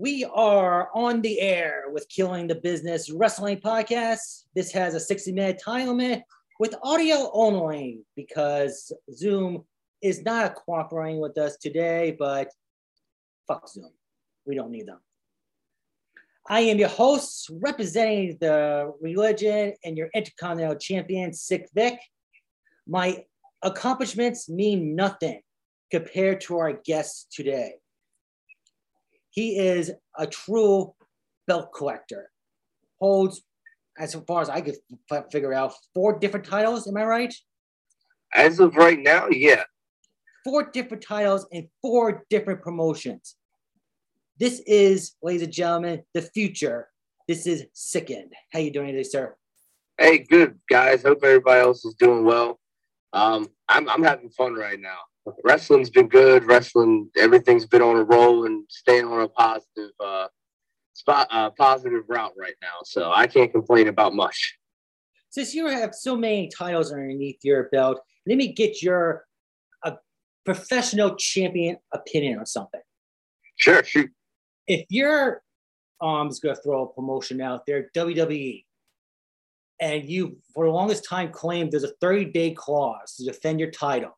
We are on the air with Killing the Business Wrestling Podcast. This has a 60-minute time limit with audio only because Zoom is not cooperating with us today, but fuck Zoom. We don't need them. I am your host, representing the religion and your Intercontinental Champion, Sick Vic. My accomplishments mean nothing compared to our guest today. He is a true belt collector. Holds, as far as I could figure out, 4 different titles. Am I right? As of right now, yeah. 4 different titles and 4 different promotions. This is, ladies and gentlemen, the future. This is Sickened. How you doing today, sir? Hey, good, guys. Hope everybody else is doing well. I'm having fun right now. Wrestling's been good. Wrestling, everything's been on a roll and staying on a positive positive route right now. So I can't complain about much. Since you have so many titles underneath your belt, let me get your professional champion opinion on something. Sure, shoot. If your arm's going to throw a promotion out there, WWE, and you, for the longest time, claimed there's a 30-day clause to defend your title,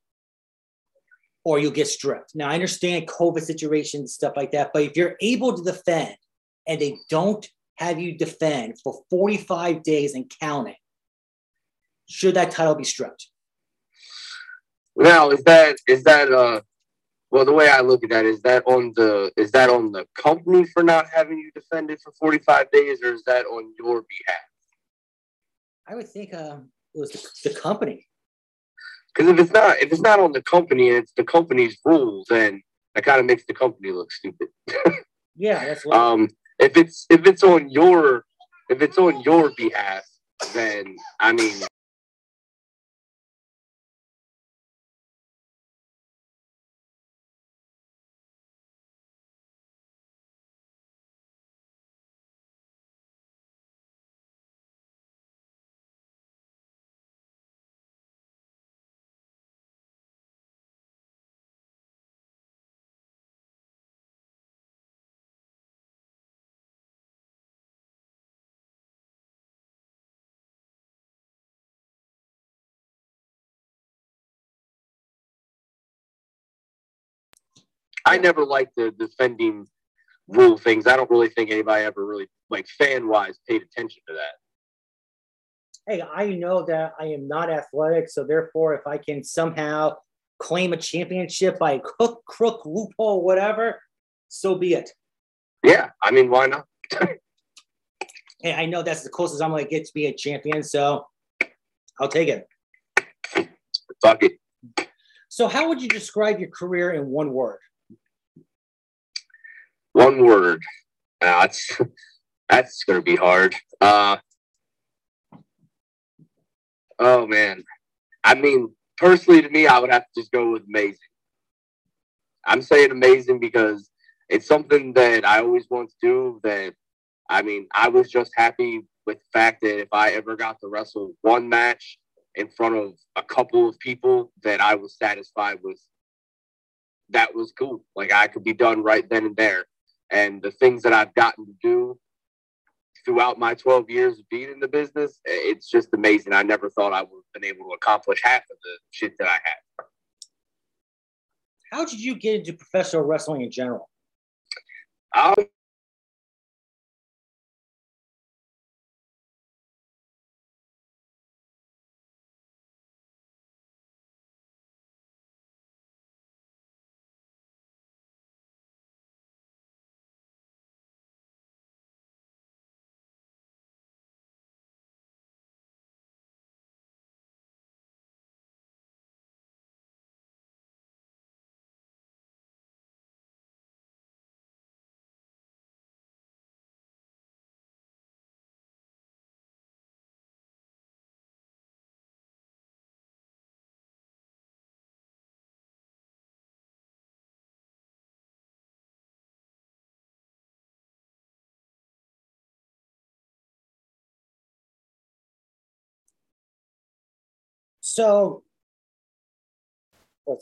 or you'll get stripped. Now, I understand COVID situations, stuff like that, but if you're able to defend and they don't have you defend for 45 days and counting, should that title be stripped? Now, well, the way I look at that is that on the company for not having you defended for 45 days, or is that on your behalf? I would think it was the company. Because if it's not on the company and it's the company's rules, then that kind of makes the company look stupid. Yeah, that's what. If it's on your behalf, then I mean. I never liked the defending rule things. I don't really think anybody ever really, like, fan-wise, paid attention to that. Hey, I know that I am not athletic, so therefore, if I can somehow claim a championship by hook, crook, loophole, whatever, so be it. Yeah, I mean, why not? Hey, I know that's the closest I'm going to get to be a champion, so I'll take it. Fuck it. So how would you describe your career in one word? One word. That's going to be hard. Oh, man. I mean, personally to me, I would have to just go with amazing. I'm saying amazing because it's something that I always want to do that, I mean, I was just happy with the fact that if I ever got to wrestle one match in front of a couple of people that I was satisfied with, that was cool. Like, I could be done right then and there. And the things that I've gotten to do throughout my 12 years of being in the business, it's just amazing. I never thought I would have been able to accomplish half of the shit that I had. How did you get into professional wrestling in general? So, I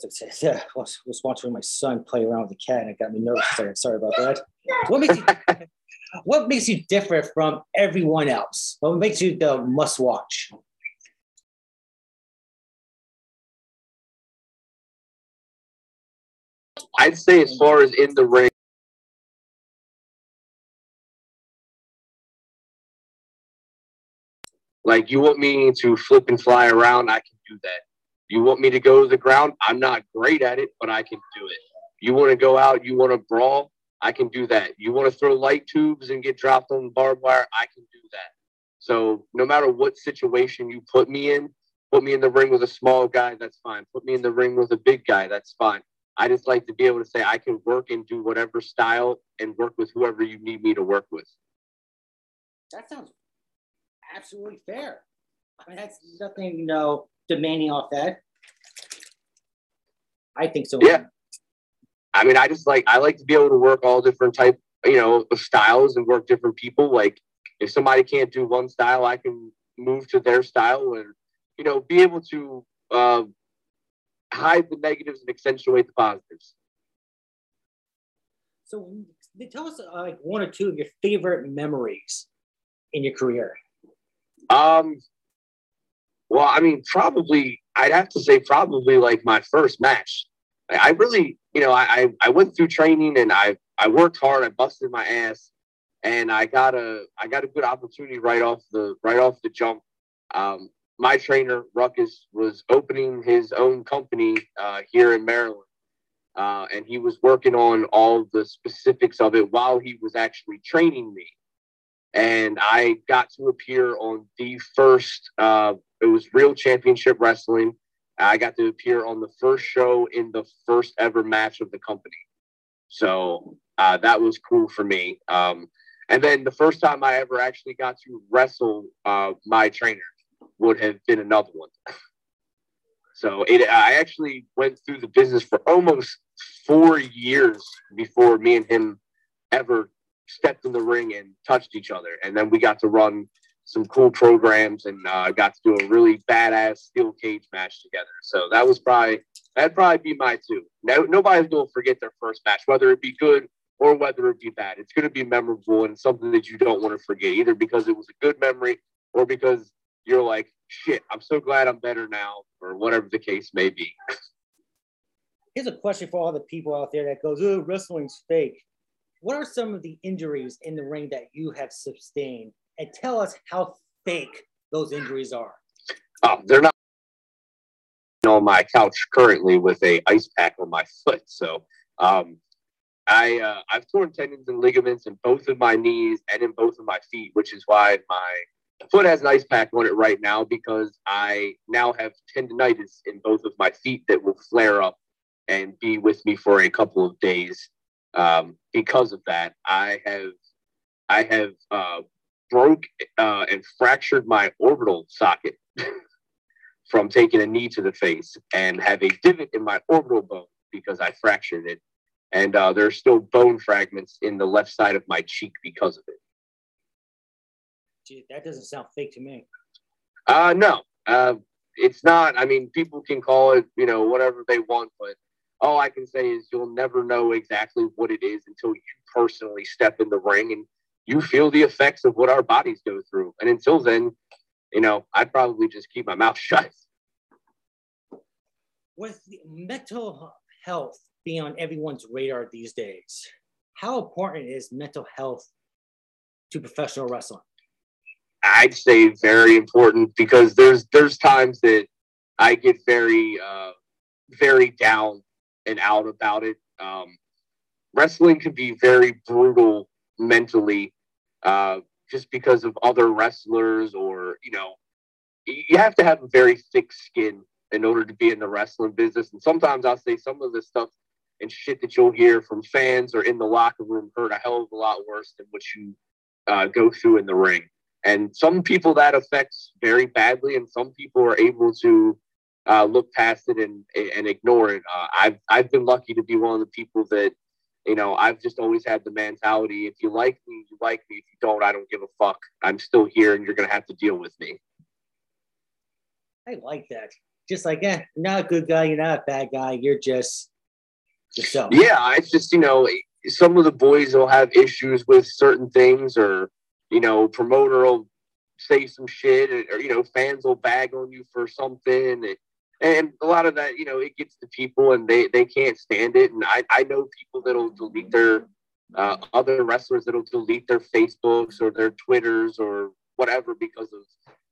was watching my son play around with the cat, and it got me nervous. Sorry about that. What makes you different from everyone else? What makes you the must-watch? I'd say as far as in the ring, like, you want me to flip and fly around, I can do that. You want me to go to the ground, I'm not great at it, but I can do it. You want to go out, you want to brawl, I can do that. You want to throw light tubes and get dropped on barbed wire, I can do that. So no matter what situation you put me in the ring with a small guy, that's fine. Put me in the ring with a big guy, that's fine. I just like to be able to say I can work and do whatever style and work with whoever you need me to work with. That sounds absolutely fair. I mean, that's nothing, demanding off that. I think so. Yeah. I mean, I like to be able to work all different type, of styles and work different people. Like, if somebody can't do one style, I can move to their style and, be able to hide the negatives and accentuate the positives. So tell us like one or two of your favorite memories in your career. Well, I mean, I'd have to say like my first match. I really, I went through training and I worked hard. I busted my ass, and I got a good opportunity right off the jump. My trainer Ruckus was opening his own company here in Maryland, and he was working on all the specifics of it while he was actually training me. And I got to appear on the first, it was Real Championship Wrestling. I got to appear on the first show in the first ever match of the company. So that was cool for me. And then the first time I ever actually got to wrestle my trainer would have been another one. So I actually went through the business for almost 4 years before me and him ever stepped in the ring and touched each other. And then we got to run some cool programs and got to do a really badass steel cage match together. So that'd probably be my two. No, nobody's going to forget their first match, whether it be good or whether it be bad. It's going to be memorable and something that you don't want to forget, either because it was a good memory or because you're like, shit, I'm so glad I'm better now, or whatever the case may be. Here's a question for all the people out there that goes, ooh, wrestling's fake. What are some of the injuries in the ring that you have sustained? And tell us how fake those injuries are. Oh, they're not on my couch currently with an ice pack on my foot. So I've torn tendons and ligaments in both of my knees and in both of my feet, which is why my foot has an ice pack on it right now, because I now have tendinitis in both of my feet that will flare up and be with me for a couple of days. Because of that, I have broke and fractured my orbital socket from taking a knee to the face, and have a divot in my orbital bone because I fractured it, and there are still bone fragments in the left side of my cheek because of it. Dude, that doesn't sound fake to me. No, it's not. I mean, people can call it whatever they want, but all I can say is you'll never know exactly what it is until you personally step in the ring and you feel the effects of what our bodies go through. And until then, I'd probably just keep my mouth shut. With mental health being on everyone's radar these days, how important is mental health to professional wrestling? I'd say very important, because there's times that I get very down and out about it. Wrestling can be very brutal mentally, just because of other wrestlers, or you have to have a very thick skin in order to be in the wrestling business. And sometimes I'll say some of the stuff and shit that you'll hear from fans or in the locker room hurt a hell of a lot worse than what you go through in the ring. And some people that affects very badly, and some people are able to look past it and ignore it. I've been lucky to be one of the people that, I've just always had the mentality, if you like me, you like me. If you don't, I don't give a fuck. I'm still here and you're going to have to deal with me. I like that. just like, eh, you're not a good guy, you're not a bad guy, you're just yourself. Yeah, it's just, you know, some of the boys will have issues with certain things, or, you know, promoter will say some shit, or, you know, fans will bag on you for something. And a lot of that, you know, it gets to people and they can't stand it. And I know people that'll delete their, other wrestlers that'll delete their Facebooks or their Twitters or whatever because of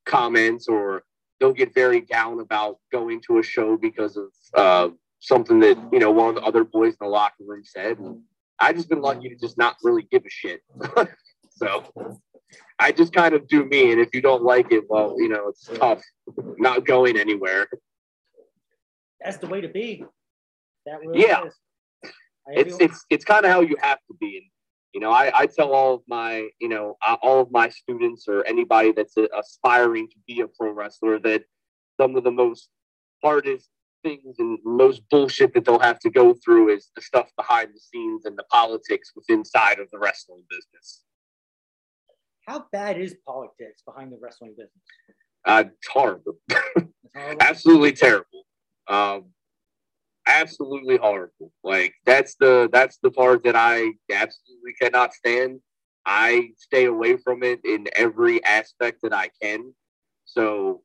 comments, or they'll get very down about going to a show because of something that, you know, one of the other boys in the locker room said. And I've just been lucky to just not really give a shit. So I just kind of do me. And if you don't like it, well, you know, it's tough. Not going anywhere. That's the way to be. That really is. It's kind of how you have to be. And, you know, I tell all of my, you know, all of my students or anybody that's aspiring to be a pro wrestler that some of the most hardest things and most bullshit that they'll have to go through is the stuff behind the scenes and the politics within side of the wrestling business. How bad is politics behind the wrestling business? It's horrible. Absolutely terrible. Absolutely horrible. Like that's the part that I absolutely cannot stand. I stay away from it in every aspect that I can. So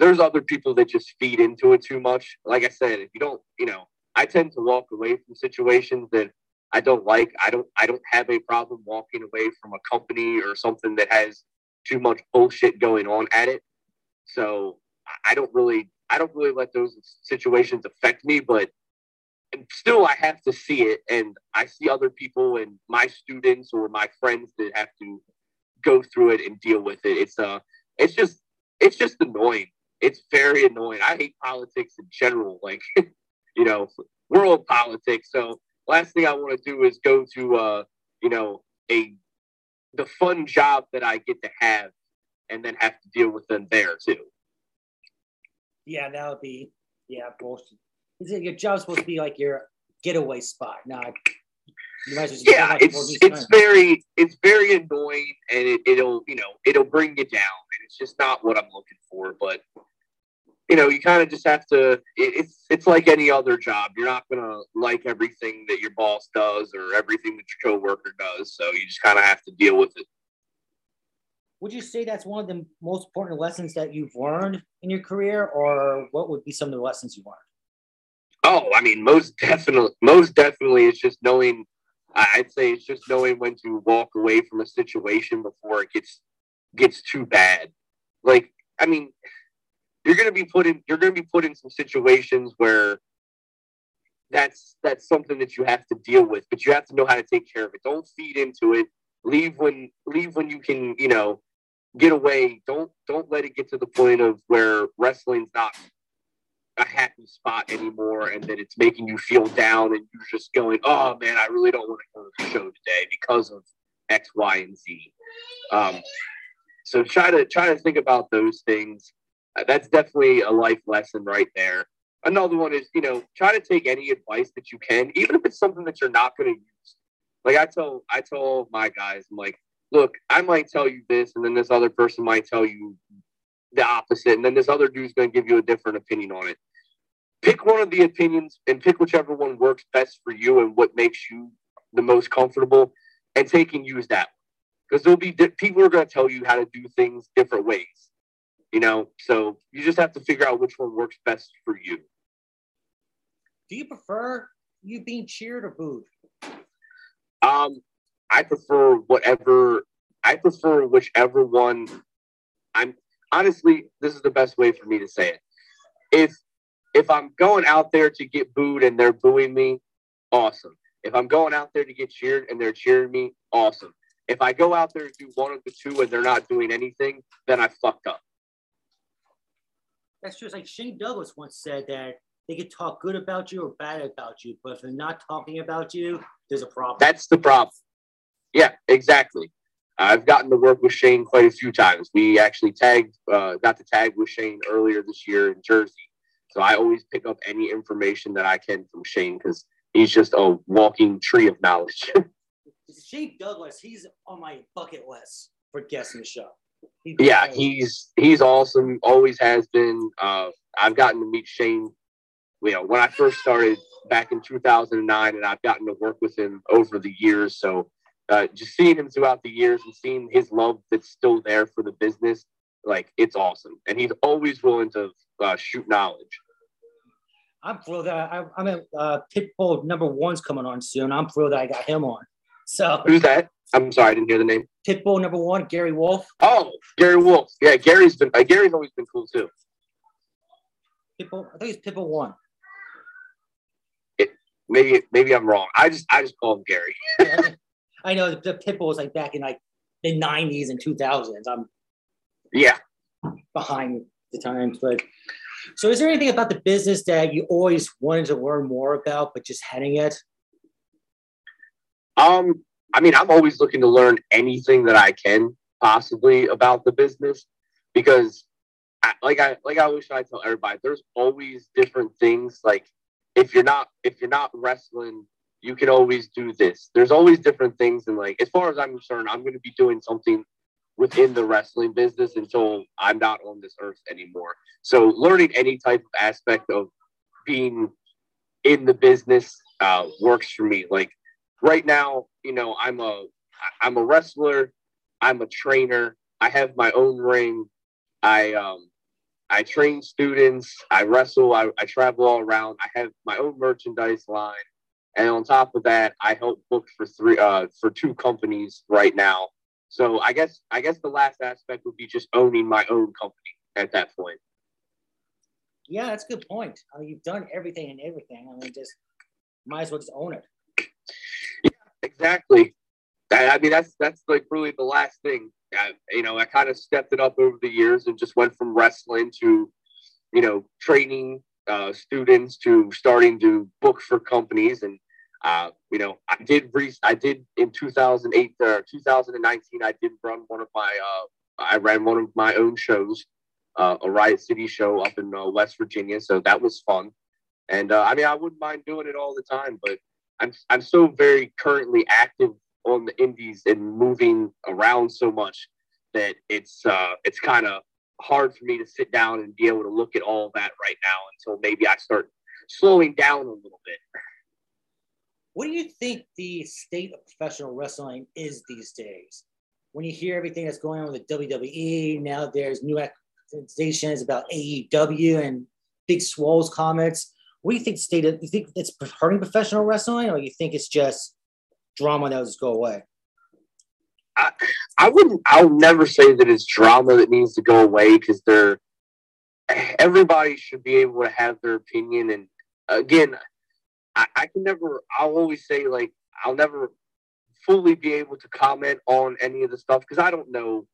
there's other people that just feed into it too much. Like I said, if you don't, you know, I tend to walk away from situations that I don't like. I don't have a problem walking away from a company or something that has too much bullshit going on at it. So I don't really let those situations affect me, but still I have to see it. And I see other people and my students or my friends that have to go through it and deal with it. It's just annoying. It's very annoying. I hate politics in general, like, you know, world politics. So last thing I want to do is go to, you know, the fun job that I get to have and then have to deal with them there too. Yeah, that would be, yeah, bullshit. Your job's supposed to be like your getaway spot. No, you might as well just it's very annoying, and it'll, you know, it'll bring you down, and it's just not what I'm looking for. But, you know, you kind of just have to. It's like any other job. You're not gonna like everything that your boss does or everything that your coworker does. So you just kind of have to deal with it. Would you say that's one of the most important lessons that you've learned in your career, or what would be some of the lessons you learned? Oh, I mean, most definitely it's just knowing, I'd say it's just knowing when to walk away from a situation before it gets too bad. Like, I mean, you're going to be put in some situations where that's something that you have to deal with, but you have to know how to take care of it. Don't feed into it. Leave when you can, you know, get away. Don't let it get to the point of where wrestling's not a happy spot anymore, and that it's making you feel down, and you're just going, "Oh man, I really don't want to go to the show today because of X, Y, and Z." So try to think about those things. That's definitely a life lesson right there. Another one is, you know, try to take any advice that you can, even if it's something that you're not going to use. Like I tell all my guys, I'm like, look, I might tell you this, and then this other person might tell you the opposite, and then this other dude's going to give you a different opinion on it. Pick one of the opinions and pick whichever one works best for you and what makes you the most comfortable, and take and use that. Because there'll be people who are going to tell you how to do things different ways, you know. So you just have to figure out which one works best for you. Do you prefer you being cheered or booed? I prefer whichever one. I'm honestly, this is the best way for me to say it. If I'm going out there to get booed and they're booing me, awesome. If I'm going out there to get cheered and they're cheering me, awesome. If I go out there to do one of the two and they're not doing anything, then I fucked up. That's just like Shane Douglas once said that they could talk good about you or bad about you, but if they're not talking about you, there's a problem. That's the problem. Yeah, exactly. I've gotten to work with Shane quite a few times. We actually got to tag with Shane earlier this year in Jersey. So I always pick up any information that I can from Shane because he's just a walking tree of knowledge. Shane Douglas, he's on my bucket list for guesting the show. Yeah, he's awesome. Always has been. I've gotten to meet Shane, you know, when I first started back in 2009, and I've gotten to work with him over the years. So just seeing him throughout the years and seeing his love that's still there for the business, like, it's awesome. And he's always willing to shoot knowledge. I'm thrilled that I'm at Pitbull #1's coming on soon. I'm thrilled that I got him on. So who's that? I'm sorry, I didn't hear the name. Pitbull #1, Gary Wolf. Oh, Gary Wolf. Yeah, Gary's always been cool too. Pitbull, I think it's Pitbull 1. Maybe I'm wrong. I just call him Gary. Yeah, I know the Pitbull was like back in like the 90s and 2000s. I'm behind the times, but so is there anything about the business that you always wanted to learn more about, but just heading it? I mean, I'm always looking to learn anything that I can possibly about the business, because I wish I tell everybody, there's always different things. Like if you're not wrestling, you can always do this. There's always different things. And like, as far as I'm concerned, I'm going to be doing something within the wrestling business until I'm not on this earth anymore. So learning any type of aspect of being in the business works for me. Like right now, you know, I'm a wrestler, I'm a trainer, I have my own ring, I train students, I wrestle, I travel all around, I have my own merchandise line, and on top of that, I help book for two companies right now. So I guess the last aspect would be just owning my own company at that point. Yeah, that's a good point. I mean, you've done everything. I mean, just might as well just own it. Yeah, exactly. I mean, that's like really the last thing. I kind of stepped it up over the years and just went from wrestling to, you know, training students to starting to book for companies. And you know, I did in 2019. I ran one of my own shows, a Riot City show up in West Virginia. So that was fun, and I mean, I wouldn't mind doing it all the time. But I'm so very currently active on the indies and moving around so much that it's kind of hard for me to sit down and be able to look at all that right now until maybe I start slowing down a little bit. What do you think the state of professional wrestling is these days? When you hear everything that's going on with the WWE, now there's new accusations about AEW and Big Swole's comments. What do you think you think it's hurting professional wrestling, or you think it's just drama that will just go away? I'll never say that it's drama that needs to go away, because everybody should be able to have their opinion. And again, I'll always say, like, I'll never fully be able to comment on any of the stuff, because I don't know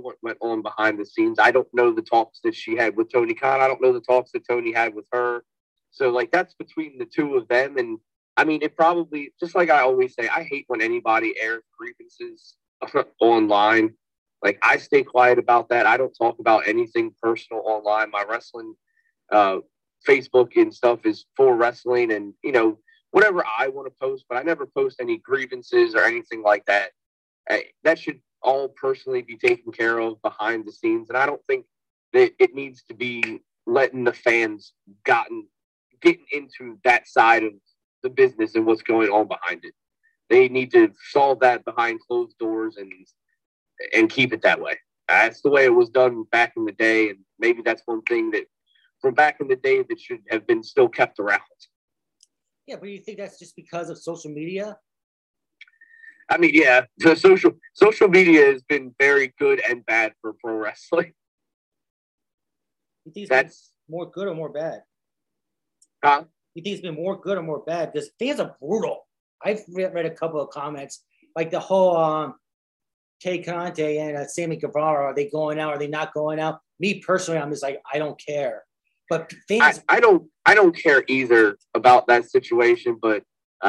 what went on behind the scenes. I don't know the talks that she had with Tony Khan. I don't know the talks that Tony had with her. So, like, that's between the two of them. And, I mean, it probably, just like I always say, I hate when anybody airs grievances online. Like, I stay quiet about that. I don't talk about anything personal online. My wrestling Facebook and stuff is for wrestling and, you know, whatever I want to post, but I never post any grievances or anything like that. That should all personally be taken care of behind the scenes. And I don't think that it needs to be letting the fans getting into that side of the business and what's going on behind it. They need to solve that behind closed doors and keep it that way. That's the way it was done back in the day. And maybe that's one thing that from back in the day that should have been still kept around. Yeah, but you think that's just because of social media? I mean, yeah, the social media has been very good and bad for pro wrestling. You think that's more good or more bad? Huh? You think it's been more good or more bad? Because fans are brutal. I've read a couple of comments, like the whole Kay Conte and Sammy Guevara, are they going out? Are they not going out? Me personally, I'm just like, I don't care. But things I don't care either about that situation, but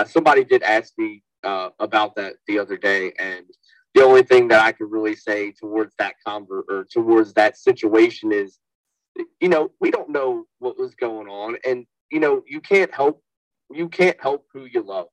somebody did ask me about that the other day, and the only thing that I could really say towards that towards that situation is, you know, we don't know what was going on, and you know, you can't help who you love,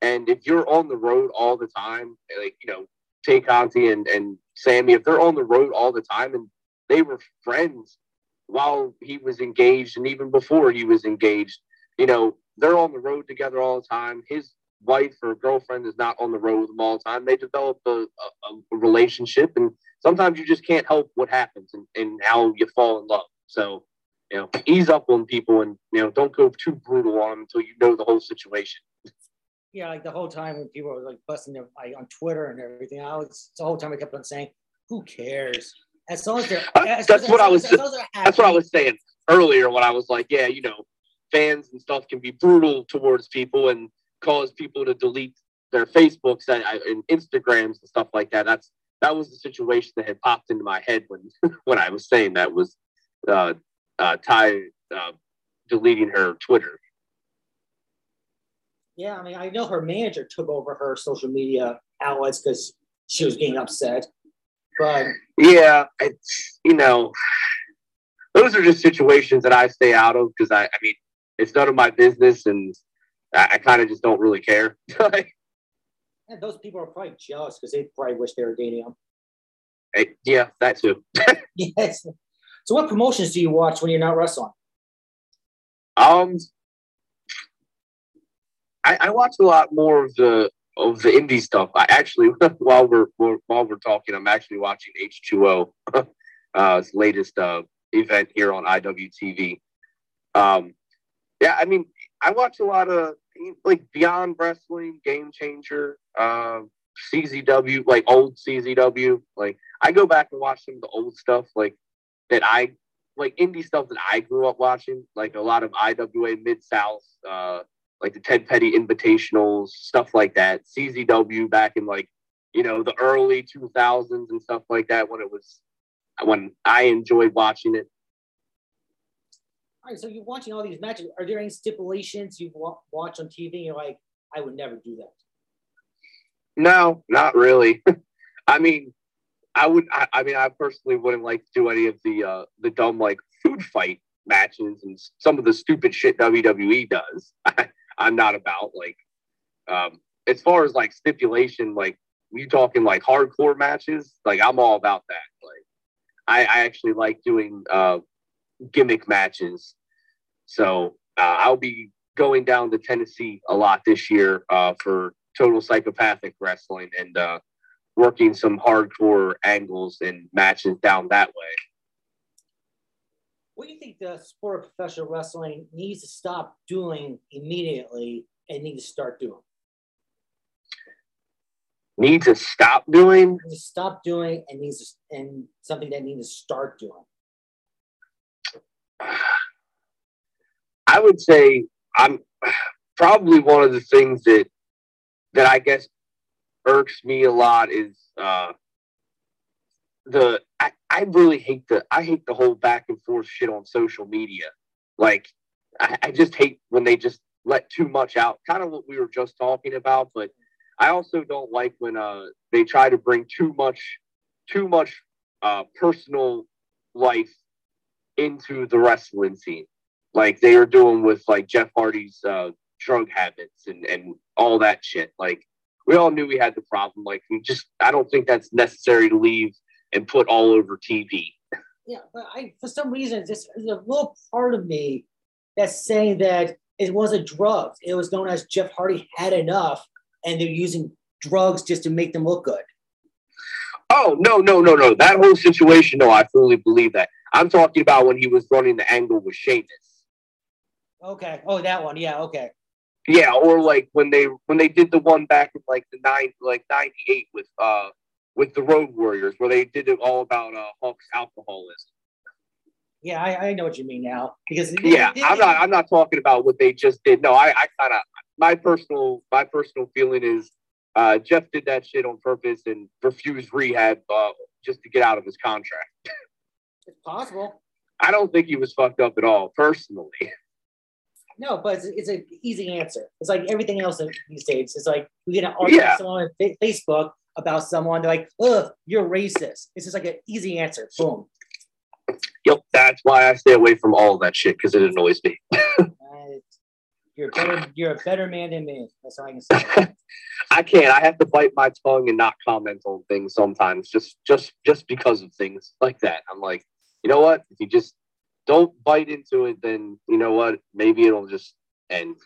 and if you're on the road all the time, like, you know, Tay Conti and Sammy, if they're on the road all the time, and they were friends while he was engaged and even before he was engaged, you know, they're on the road together all the time. His wife or girlfriend is not on the road with him all the time. They develop a relationship, and sometimes you just can't help what happens and how you fall in love. So, you know, ease up on people and, you know, don't go too brutal on them until you know the whole situation. Yeah, like the whole time when people were like busting their, like, on Twitter and everything, the whole time I kept on saying, who cares? As long as they're that's what I was saying earlier when I was like, yeah, you know, fans and stuff can be brutal towards people and cause people to delete their Facebooks and Instagrams and stuff like that. That was the situation that had popped into my head when I was saying that was Ty deleting her Twitter. Yeah, I mean, I know her manager took over her social media outlets because she was getting upset. But yeah, it's, you know, those are just situations that I stay out of because I mean, it's none of my business, and I kind of just don't really care. And those people are probably jealous because they probably wish they were dating him. Yeah, that too. Yes. So what promotions do you watch when you're not wrestling? I watch a lot more of the indie stuff. I actually, while we're talking, I'm actually watching H2O, his latest event here on IWTV. Yeah, I mean, I watch a lot of, like, Beyond Wrestling, Game Changer, CZW, like old CZW. Like, I go back and watch some of the old stuff, like indie stuff that I grew up watching, like a lot of IWA Mid South, like the Ted Petty Invitationals, stuff like that. CZW back in, like, you know, the early 2000s and stuff like that, when I enjoyed watching it. All right, so you're watching all these matches. Are there any stipulations you watch on TV and you're like, I would never do that? No, not really. I mean, I personally wouldn't like to do any of the dumb, like, food fight matches and some of the stupid shit WWE does. I'm not about, like, as far as, like, stipulation, like, you talking, like, hardcore matches, like, I'm all about that. Like, I actually like doing gimmick matches. So I'll be going down to Tennessee a lot this year for Total Psychopathic Wrestling and working some hardcore angles and matches down that way. What do you think the sport of professional wrestling needs to stop doing immediately and need to start doing? Need to stop doing? Need to stop doing and something that needs to start doing. I would say I'm probably one of the things that I guess irks me a lot is I hate the whole back and forth shit on social media. Like, I just hate when they just let too much out, kind of what we were just talking about. But I also don't like when they try to bring too much personal life into the wrestling scene, like they are doing with, like, Jeff Hardy's drug habits and all that shit. Like, we all knew we had the problem. Like, I don't think that's necessary to leave and put all over TV. Yeah, but for some reason, there's a little part of me that's saying that it wasn't drugs. It was known as Jeff Hardy had enough, and they're using drugs just to make them look good. Oh, no. That whole situation, no, I fully believe that. I'm talking about when he was running the angle with Sheamus. Okay. Oh, that one. Yeah, okay. Yeah, or like when they did the one back in like the 98 with the Road Warriors, where they did it all about Hulk's alcoholism. Yeah, I know what you mean now. Because I'm not talking about what they just did. No, I kind of, my personal feeling is Jeff did that shit on purpose and refused rehab just to get out of his contract. It's possible. I don't think he was fucked up at all, personally. No, but it's an easy answer. It's like everything else these days. It's like we get an argument with someone on Facebook about someone. They're like, "Ugh, you're racist." It's just like an easy answer. Boom. Yep, that's why I stay away from all of that shit because it annoys me. You're a better man than me. That's all I can say. I can't. I have to bite my tongue and not comment on things sometimes, just because of things like that. I'm like, you know what? If you just don't bite into it, then you know what? Maybe it'll just end.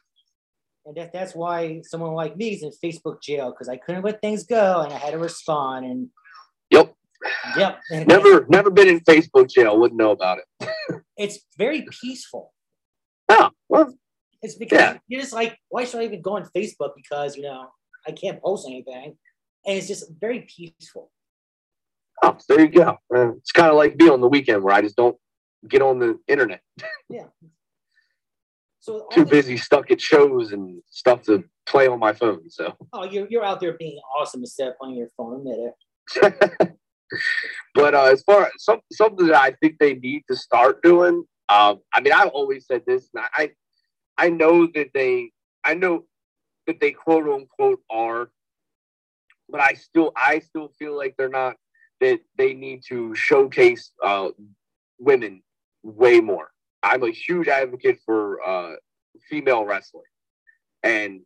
And that's why someone like me is in Facebook jail, because I couldn't let things go and I had to respond. And yep. Never been in Facebook jail. Wouldn't know about it. It's very peaceful. Oh, well. It's because you're just like, why should I even go on Facebook? Because, you know, I can't post anything. And it's just very peaceful. Oh, there you go. It's kind of like me on the weekend where I just don't get on the internet. Yeah. So too busy, stuck at shows and stuff to play on my phone. So. Oh, you're out there being awesome instead of playing your phone. But as far as something that I think they need to start doing, I mean, I've always said this, and I know that they quote unquote are, but I still feel like they're not, that they need to showcase women way more. I'm a huge advocate for female wrestling. And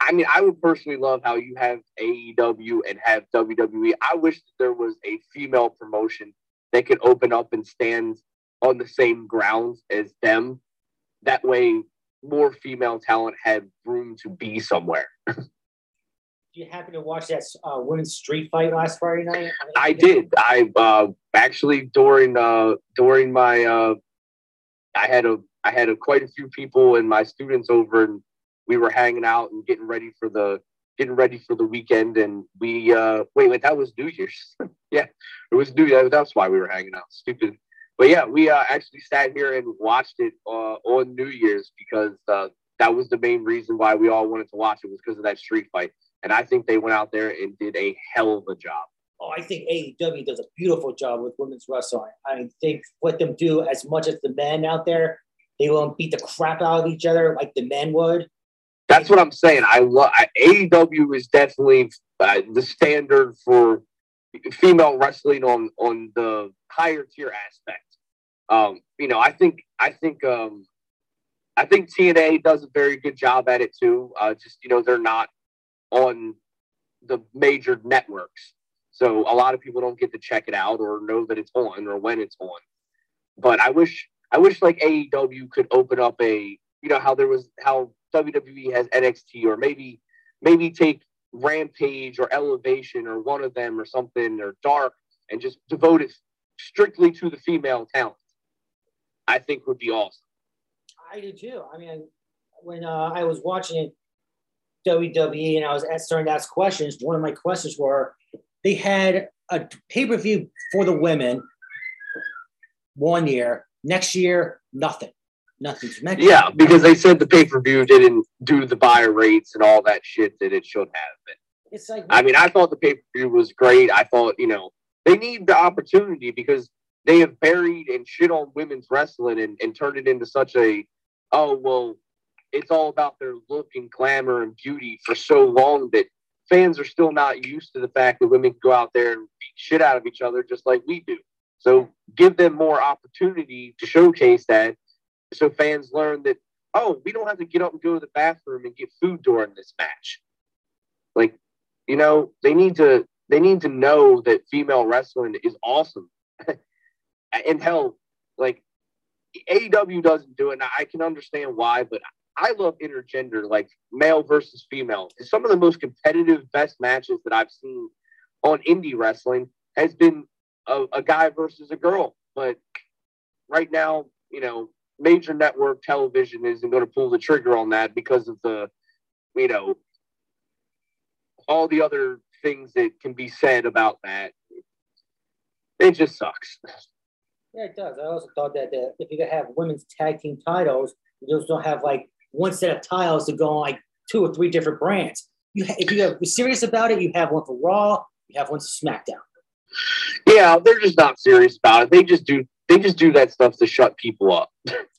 I mean, I would personally love how you have AEW and have WWE. I wish that there was a female promotion that could open up and stand on the same grounds as them. That way, more female talent had room to be somewhere. You happen to watch that women's street fight last Friday night? I did. I actually during my I had quite a few people and my students over, and we were hanging out and getting ready for the weekend. And we wait, that was New Year's. Yeah, it was New Year's. That's why we were hanging out. Stupid. But yeah, we actually sat here and watched it on New Year's, because that was the main reason why we all wanted to watch it, was because of that street fight. And I think they went out there and did a hell of a job. Oh, I think AEW does a beautiful job with women's wrestling. I mean, they let them do as much as the men out there. They won't beat the crap out of each other like the men would. That's what I'm saying. I love AEW is definitely the standard for female wrestling on the higher tier aspect. You know, I think TNA does a very good job at it too. Just, you know, they're not on the major networks, so a lot of people don't get to check it out or know that it's on or when it's on. But I wish like AEW could open up a, you know, how WWE has NXT, or maybe take Rampage or Elevation or one of them or something, or Dark, and just devote it strictly to the female talent. I think would be awesome. I do too. I mean, when I was watching WWE and I was starting to ask questions, one of my questions were, they had a pay-per-view for the women one year, next year, nothing to mention. Yeah, because they said the pay-per-view didn't do the buy rates and all that shit that it should have been. It's like, I mean, I thought the pay-per-view was great. I thought, you know, they need the opportunity, because they have buried and shit on women's wrestling and turned it into such a, oh, well, it's all about their look and glamour and beauty for so long that fans are still not used to the fact that women go out there and beat shit out of each other just like we do. So give them more opportunity to showcase that, so fans learn that, oh, we don't have to get up and go to the bathroom and get food during this match. Like, you know, they need to know that female wrestling is awesome. And hell, like, AEW doesn't do it, and I can understand why, but I love intergender, like male versus female. Some of the most competitive, best matches that I've seen on indie wrestling has been a guy versus a girl. But right now, you know, major network television isn't going to pull the trigger on that because of the, you know, all the other things that can be said about that. It just sucks. Yeah, it does. I also thought that if you could have women's tag team titles, you just don't have like one set of tiles to go on like two or three different brands. If you're serious about it, you have one for Raw, you have one for SmackDown. Yeah, they're just not serious about it. They just do that stuff to shut people up.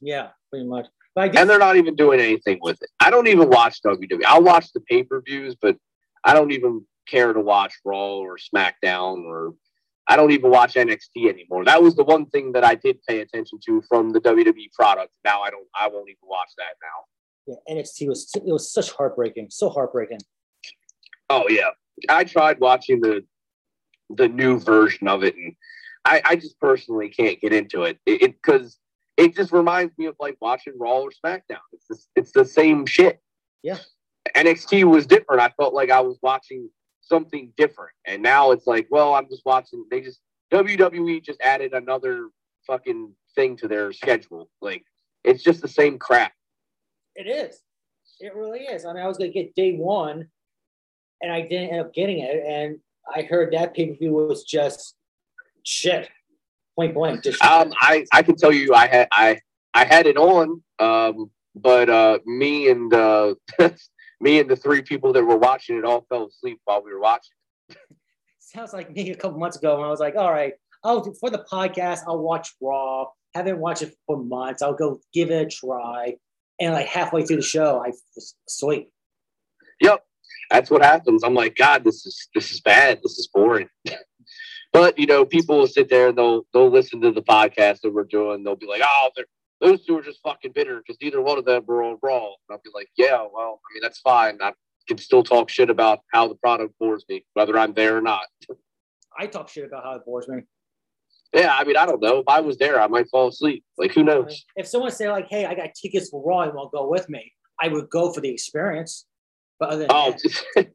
Yeah, pretty much. But and they're not even doing anything with it. I don't even watch WWE. I'll watch the pay-per-views, but I don't even care to watch Raw or SmackDown, or I don't even watch NXT anymore. That was the one thing that I did pay attention to from the WWE product. Now I won't even watch that now. yeah, NXT was, it was such heartbreaking, so heartbreaking. Oh yeah, I tried watching the new version of it, and I just personally can't get into it. It because it just reminds me of like watching Raw or SmackDown. It's the same shit. Yeah, NXT was different. I felt like I was watching something different, and now it's like, well, I'm just watching. They just WWE just added another fucking thing to their schedule. Like, it's just the same crap. It is. It really is. I mean, I was going to get day one, and I didn't end up getting it. And I heard that pay-per-view was just shit. Point blank. Just shit. I can tell you I had it on, but me and me and the three people that were watching it all fell asleep while we were watching. Sounds like me a couple months ago when I was like, all right, for the podcast, I'll watch Raw. Haven't watched it for months. I'll go give it a try. And like halfway through the show, I was asleep. Yep. That's what happens. I'm like, God, this is bad. This is boring. But, you know, people will sit there and they'll listen to the podcast that we're doing. They'll be like, oh, those two are just fucking bitter because neither one of them were on Raw. And I'll be like, yeah, well, I mean, that's fine. I can still talk shit about how the product bores me, whether I'm there or not. I talk shit about how it bores me. Yeah, I mean, I don't know. If I was there, I might fall asleep. Like, who knows? If someone said, like, hey, I got tickets for Raw, you won't go with me, I would go for the experience. But other than that,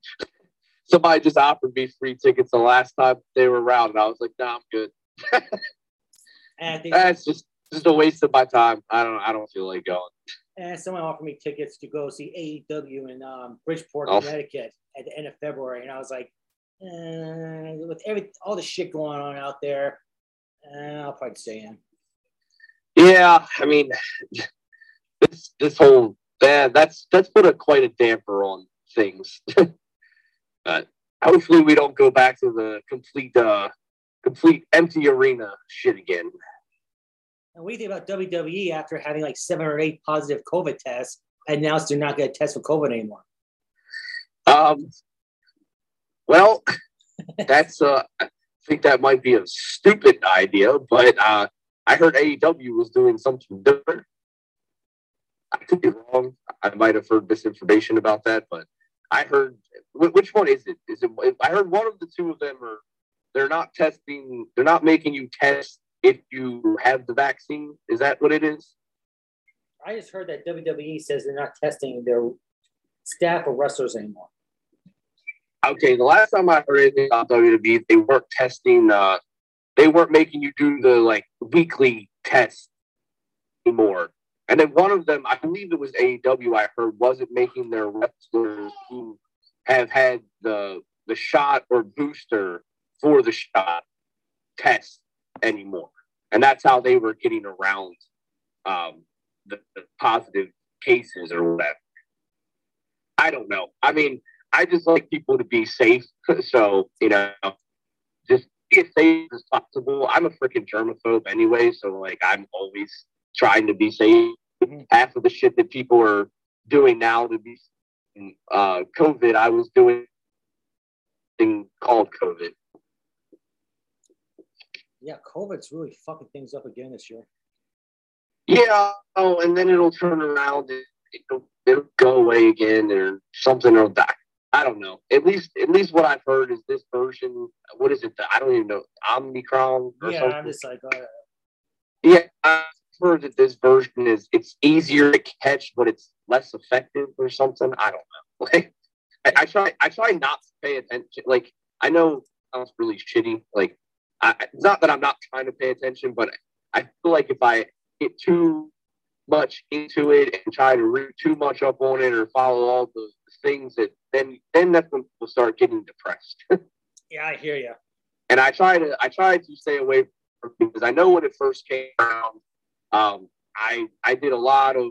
somebody just offered me free tickets the last time they were around, and I was like, nah, I'm good. That's just a waste of my time. I don't feel like going. And someone offered me tickets to go see AEW in Bridgeport, Connecticut at the end of February, and I was like, with all the shit going on out there, I'll probably stay in. Yeah, I mean, this whole that's put quite a damper on things. But hopefully, we don't go back to the complete empty arena shit again. And what do you think about WWE after having like 7 or 8 positive COVID tests, announced they're not going to test for COVID anymore? Well, that's I think that might be a stupid idea, but I heard AEW was doing something different. I could be wrong. I might have heard misinformation about that, but I heard, which one is it? I heard one of the two of them they're not testing. They're not making you test if you have the vaccine. Is that what it is? I just heard that WWE says they're not testing their staff or wrestlers anymore. Okay, the last time I heard anything about WWE, they weren't testing, they weren't making you do the, like, weekly test anymore. And then one of them, I believe it was AEW I heard, wasn't making their wrestlers who have had the shot or booster for the shot test anymore. And that's how they were getting around the positive cases or whatever. I don't know. I mean, I just like people to be safe. So, you know, just be as safe as possible. I'm a freaking germaphobe anyway. So, like, I'm always trying to be safe. Half of the shit that people are doing now to be COVID, I was doing thing called COVID. Yeah, COVID's really fucking things up again this year. Yeah. Oh, and then it'll turn around and it'll go away again or something will die. I don't know. At least what I've heard is this version. What is it? I don't even know. Omicron or something. Yeah, I'm just like. Yeah, I've heard that this version it's easier to catch, but it's less effective or something. I don't know. Like, I try not to pay attention. Like, I know it sounds really shitty. Like, it's not that I'm not trying to pay attention, but I feel like if I get too much into it and try to read too much up on it or follow all the things that then that's when people start getting depressed. Yeah, I hear you. And I try to stay away from it because I know when it first came around, I did a lot of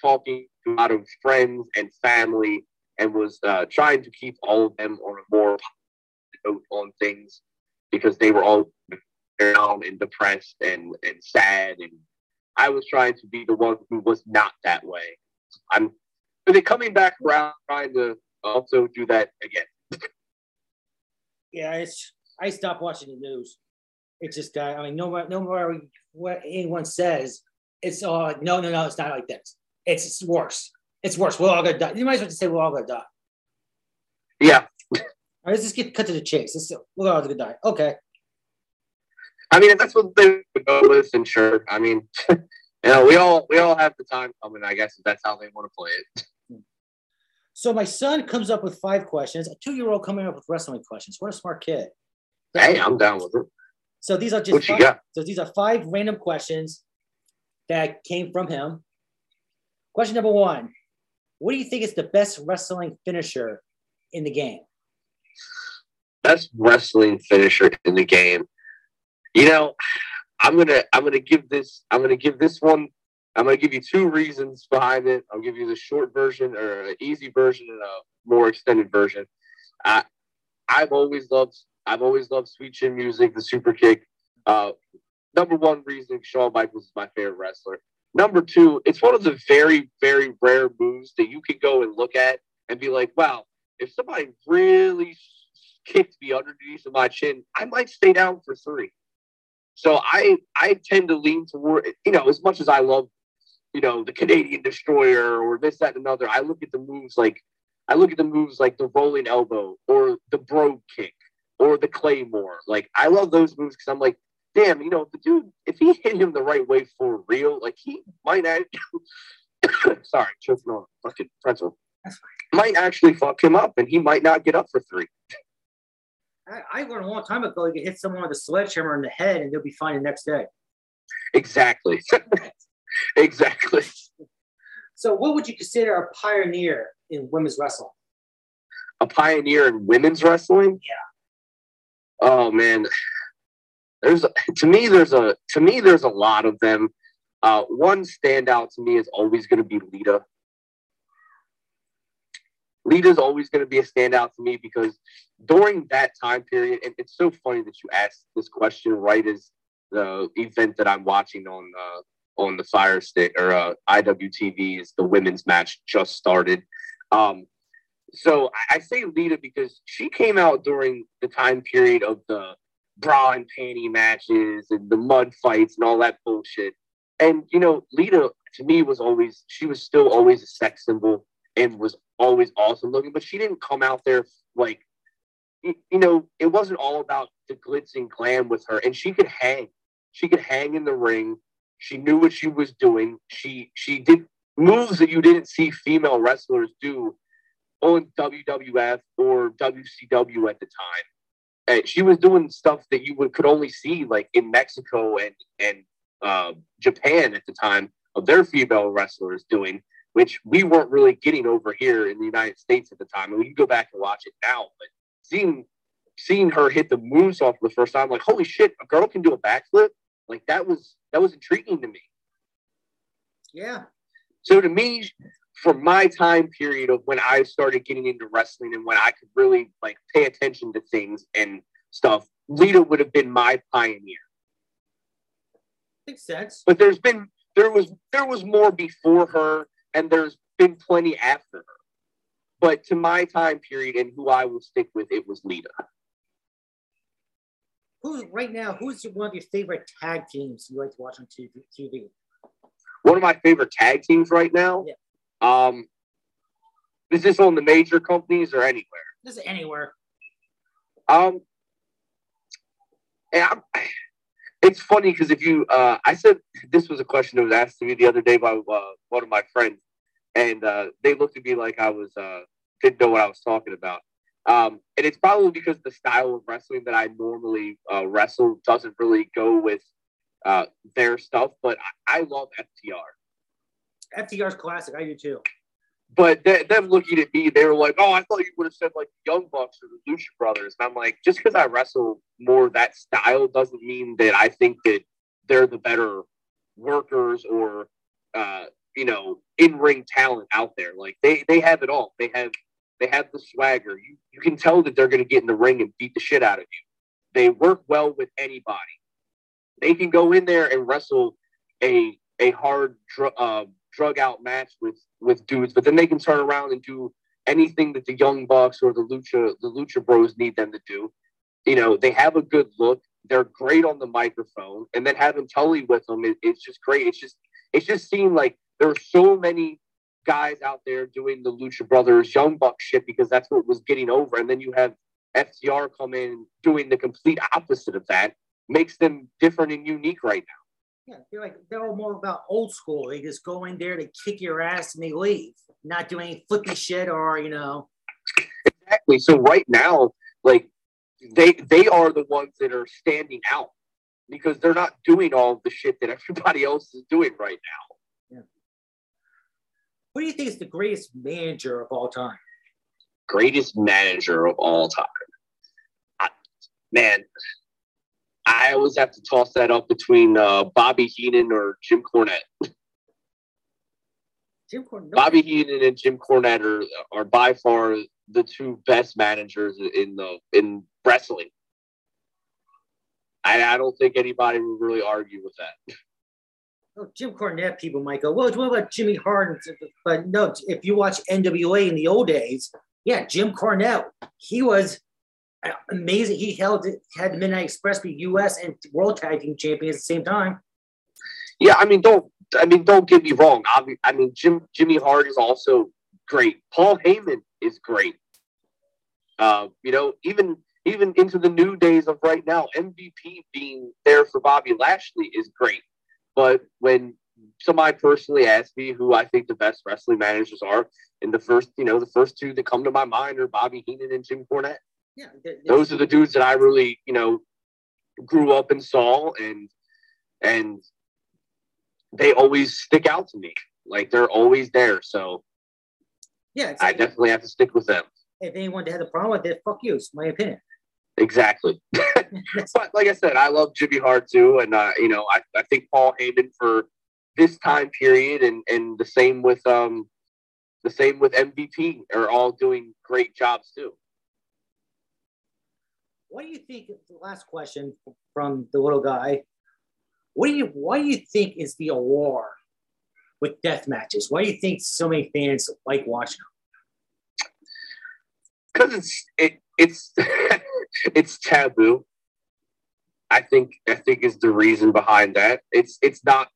talking to a lot of friends and family and was trying to keep all of them on a more positive note on things because they were all down and depressed and sad, and I was trying to be the one who was not that way. But they're coming back around, trying to also do that again. Yeah, I stopped watching the news. It's just that, I mean, no matter what anyone says, it's all like, no, it's not like this. It's worse. It's worse. We're all going to die. You might as well just say we're all going to die. Yeah. All right, let's just get cut to the chase. We're all going to die. Okay. I mean, if that's what they go with, then sure. I mean, you know, we all have the time coming, I guess, if that's how they want to play it. So my son comes up with 5 questions. A 2-year-old coming up with wrestling questions. What a smart kid. Hey, I'm down with it. So these are just 5 random questions that came from him. Question number 1. What do you think is the best wrestling finisher in the game? Best wrestling finisher in the game. You know, I'm gonna give this one. I'm going to give you 2 reasons behind it. I'll give you the short version or an easy version and a more extended version. I've always loved Sweet Chin Music, the super kick. Number 1 reason, Shawn Michaels is my favorite wrestler. Number 2, it's one of the very, very rare moves that you can go and look at and be like, wow, if somebody really kicked me underneath of my chin, I might stay down for 3. So I tend to lean toward, you know, as much as I love, you know, the Canadian Destroyer or this, that, and another, I look at the moves like the rolling elbow or the bro kick or the claymore. Like, I love those moves because I'm like, damn, you know, the dude, if he hit him the right way for real, like, he might actually, sorry, choking on a fucking pretzel, might actually fuck him up and he might not get up for 3. I learned a long time ago you can hit someone with a sledgehammer in the head and they'll be fine the next day. Exactly. Exactly. So what would you consider a pioneer in women's wrestling? A pioneer in women's wrestling? Yeah. Oh man. To me there's a lot of them. One standout to me is always going to be Lita. Lita's always going to be a standout to me because during that time period, and it's so funny that you asked this question right as the event that I'm watching on the Fire Stick or IWTV is the women's match just started. So I say Lita because she came out during the time period of the bra and panty matches and the mud fights and all that bullshit. And, you know, Lita to me was always, she was still always a sex symbol and was always awesome looking, but she didn't come out there like, you know, it wasn't all about the glitz and glam with her. And she could hang in the ring. She knew what she was doing. She did moves that you didn't see female wrestlers do on WWF or WCW at the time. And she was doing stuff that you could only see like in Mexico and Japan at the time of their female wrestlers doing, which we weren't really getting over here in the United States at the time. And we can go back and watch it now, but seeing her hit the moonsault for the first time, like, holy shit, a girl can do a backflip. Like that was intriguing to me. Yeah. So to me, from my time period of when I started getting into wrestling and when I could really like pay attention to things and stuff, Lita would have been my pioneer. Makes sense. But there was more before her. And there's been plenty after her. But to my time period and who I will stick with, it was Lita. Who's one of your favorite tag teams you like to watch on TV? One of my favorite tag teams right now? Yeah. Is this on the major companies or anywhere? This is anywhere. It's funny because if you, I said this was a question that was asked to me the other day by one of my friends, and they looked at me like I was didn't know what I was talking about, and it's probably because the style of wrestling that I normally wrestle doesn't really go with their stuff. But I love FTR. FTR's classic. I do too. But them looking at me, they were like, "Oh, I thought you would have said like Young Bucks or the Lucha Brothers." And I'm like, just because I wrestle more that style doesn't mean that I think that they're the better workers or you know, in-ring talent out there. Like they have it all. They have the swagger. You can tell that they're going to get in the ring and beat the shit out of you. They work well with anybody. They can go in there and wrestle a hard drug out match with dudes, but then they can turn around and do anything that the Young Bucks or the Lucha Bros need them to do. You know, they have a good look. They're great on the microphone, and then having Tully with them, it's just great. It's just seemed like There were so many guys out there doing the Lucha Brothers, Young Bucks shit, because that's what was getting over. And then you have FTR come in doing the complete opposite of that. Makes them different and unique right now. Yeah, they're like, they're all more about old school. They just go in there to kick your ass and they leave. Not doing any flippy shit or, you know. Exactly. So right now, like, they are the ones that are standing out because they're not doing all of the shit that everybody else is doing right now. Who do you think is the greatest manager of all time? Greatest manager of all time. I always have to toss that up between Bobby Heenan or Jim Cornette. Jim Cornette. Bobby Heenan and Jim Cornette are by far the two best managers in wrestling. I don't think anybody would really argue with that. Well, Jim Cornette people might go, well, what about Jimmy Hart? But no, if you watch NWA in the old days, yeah, Jim Cornette, he was amazing. He had the Midnight Express be U.S. and World Tag Team Champions at the same time. Yeah, I mean, don't get me wrong. Jimmy Hart is also great. Paul Heyman is great. You know, even into the new days of right now, MVP being there for Bobby Lashley is great. But when somebody personally asked me who I think the best wrestling managers are, and the first two that come to my mind are Bobby Heenan and Jim Cornette. Yeah, those are the dudes that I really, grew up and saw, and they always stick out to me. Like, they're always there. So yeah, exactly. I definitely have to stick with them. If anyone had a problem with it, fuck you. It's my opinion. Exactly. But like I said, I love Jimmy Hart too. And, I think Paul Heyman for this time period and the same with MVP are all doing great jobs too. What do you think, the last question from the little guy, what do you think is the allure with death matches? Why do you think so many fans like watching them? Because it's it's taboo. I think is the reason behind that. It's not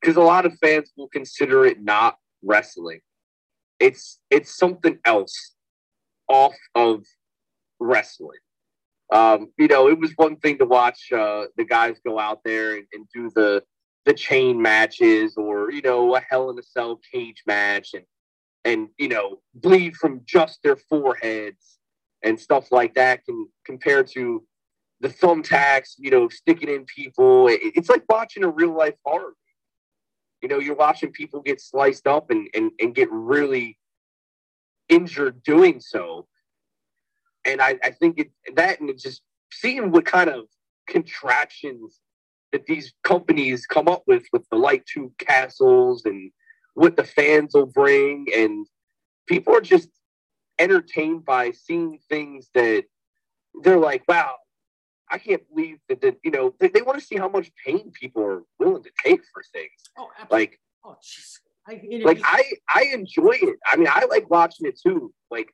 because a lot of fans will consider it not wrestling. It's something else off of wrestling. It was one thing to watch the guys go out there and do the chain matches or a Hell in a Cell cage match and bleed from just their foreheads and stuff like that, can compare to the thumbtacks, sticking in people. It's like watching a real life horror. You're watching people get sliced up and get really injured doing so. And I think just seeing what kind of contraptions that these companies come up with the light tube castles and what the fans will bring. And people are just entertained by seeing things that they're like, wow, I can't believe that they want to see how much pain people are willing to take for things. Oh, absolutely. I enjoy it. I mean, I like watching it too. Like,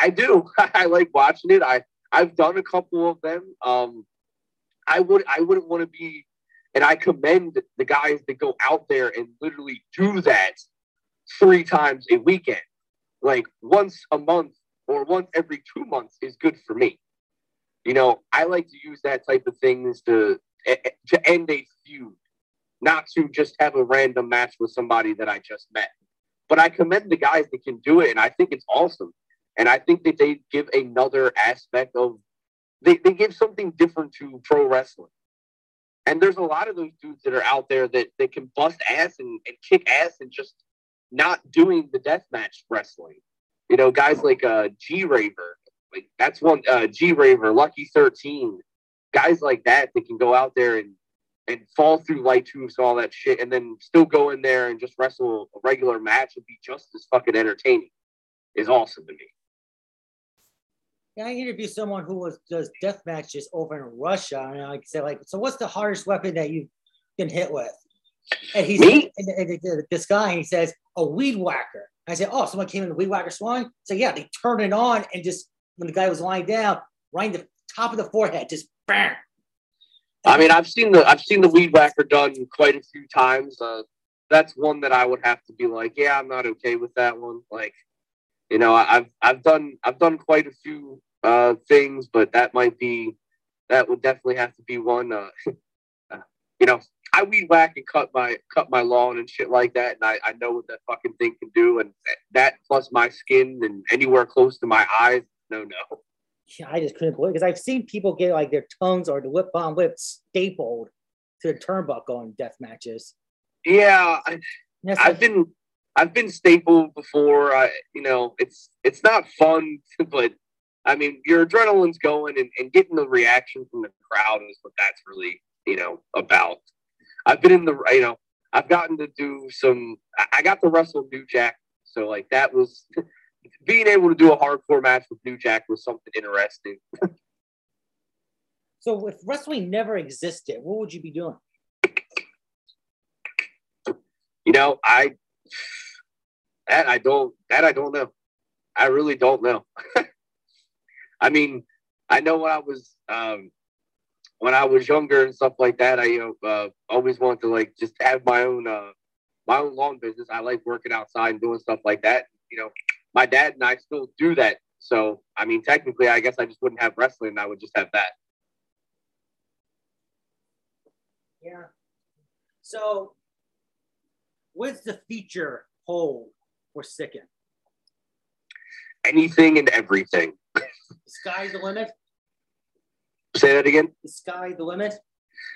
I do. I like watching it. I've done a couple of them. I wouldn't want to be, and I commend the guys that go out there and literally do that 3 times a weekend. Like, once a month or once every 2 months is good for me. I like to use that type of things to end a feud, not to just have a random match with somebody that I just met. But I commend the guys that can do it, and I think it's awesome. And I think that they give another aspect of, they give something different to pro wrestling. And there's a lot of those dudes that are out there that they can bust ass and kick ass and just not doing the deathmatch wrestling. Guys like G-Raver, like that's one, G-Raver, Lucky 13, guys like that that can go out there and fall through light tubes and all that shit and then still go in there and just wrestle a regular match and be just as fucking entertaining is awesome to me. I interviewed someone who does death matches over in Russia, and I said, like, so what's the hardest weapon that you've been hit with? And he's and this guy, and he says, a weed whacker. I said, oh, someone came in the weed whacker swung? So yeah, they turned it on, and just when the guy was lying down, right in the top of the forehead, just bang. I mean, I've seen the weed whacker done quite a few times. that's one that I would have to be like, yeah, I'm not okay with that one. Like, you know, I've done quite a few things, but that would definitely have to be one. You know, I weed whack and cut my lawn and shit like that, and I know what that fucking thing can do, and that plus my skin and anywhere close to my eyes, no. Yeah, I just couldn't believe it, because I've seen people get like their tongues or the lip balm lip stapled to the turnbuckle in death matches. Yeah, I've been stapled before. You know, it's not fun, but I mean, your adrenaline's going and getting the reaction from the crowd is what that's really, you know, about. I've gotten to do I got to wrestle New Jack. So like that was being able to do a hardcore match with New Jack was something interesting. So if wrestling never existed, what would you be doing? You know, I don't know. I really don't know. I mean, I know when I was younger and stuff like that, I always wanted to like just have my own lawn business. I like working outside and doing stuff like that. You know, my dad and I still do that. So, I mean, technically, I guess I just wouldn't have wrestling. I would just have that. Yeah. So, what's the feature hold for Sickened? Anything and everything. The sky's the limit. Say that again. The sky the limit.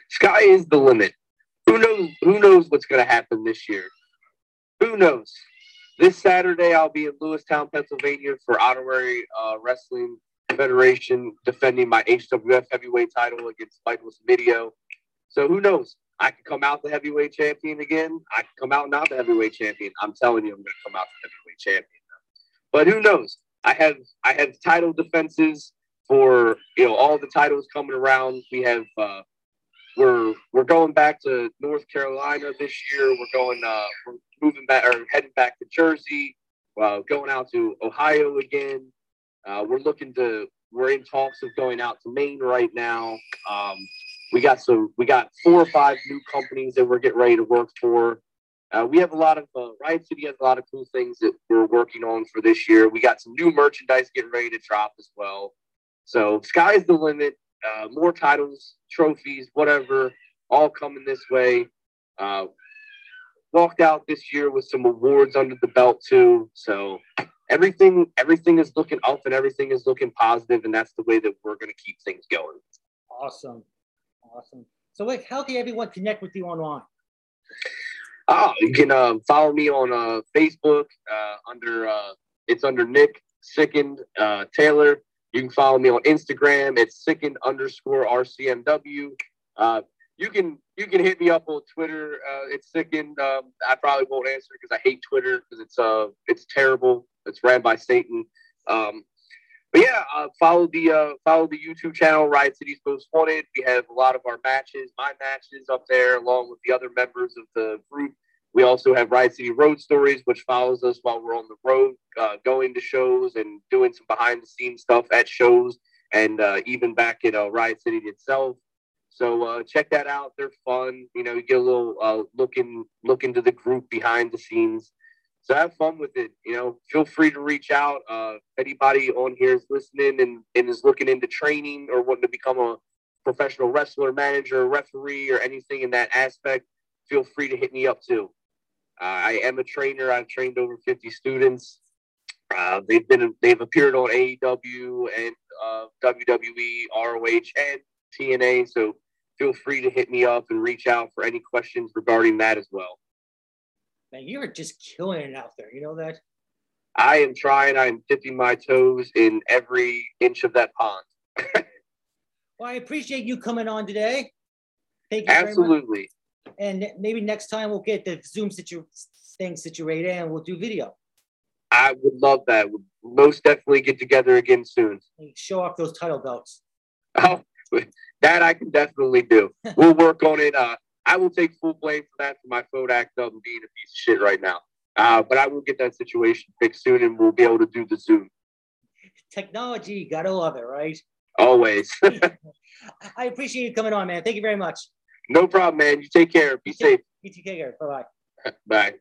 Sky is the limit. Who knows what's going to happen this year? Who knows? This Saturday, I'll be in Lewistown, Pennsylvania for Honorary Wrestling Federation, defending my HWF heavyweight title against Michael Smidio. So who knows? I could come out the heavyweight champion again. I could come out not the heavyweight champion. I'm telling you, I'm going to come out the heavyweight champion. But who knows? I have title defenses for, you know, all the titles coming around. We have we're going back to North Carolina this year. We're moving back or heading back to Jersey. Going out to Ohio again. We're in talks of going out to Maine right now. We got 4 or 5 new companies that we're getting ready to work for. We have a lot of Riot City has a lot of cool things that we're working on for this year. We got some new merchandise getting ready to drop as well. So sky's the limit. More titles, trophies, whatever, all coming this way. Walked out this year with some awards under the belt too. So everything is looking up and everything is looking positive, and that's the way that we're going to keep things going. Awesome. So, Wick, how can everyone connect with you online? You can follow me on Facebook under Nick Sickened Taylor. You can follow me on Instagram at Sickened_RCMW. You can hit me up on Twitter. It's Sickened. I probably won't answer because I hate Twitter because it's terrible. It's ran by Satan. But yeah, follow the YouTube channel, Riot City's Most Wanted. We have a lot of our matches, my matches up there, along with the other members of the group. We also have Riot City Road Stories, which follows us while we're on the road, going to shows and doing some behind-the-scenes stuff at shows, and even back at Riot City itself. So check that out; they're fun. You know, you get a little look into the group behind the scenes. So have fun with it. You know, feel free to reach out. If anybody on here is listening and is looking into training or wanting to become a professional wrestler, manager, referee, or anything in that aspect, feel free to hit me up too. I am a trainer. I've trained over 50 students. They've appeared on AEW and WWE, ROH, and TNA. So feel free to hit me up and reach out for any questions regarding that as well. Man, you are just killing it out there. You know that? I am trying. I am dipping my toes in every inch of that pond. Well, I appreciate you coming on today. Thank you. Absolutely. Very much. And maybe next time we'll get the Zoom thing situated and we'll do video. I would love that. We'll most definitely get together again soon. And show off those title belts. Oh, that I can definitely do. We'll work on it. I will take full blame for that, for my phone act up and being a piece of shit right now. But I will get that situation fixed soon, and we'll be able to do the Zoom. Technology, you gotta love it, right? Always. I appreciate you coming on, man. Thank you very much. No problem, man. You take care. Be safe. You take care. Bye-bye. Bye.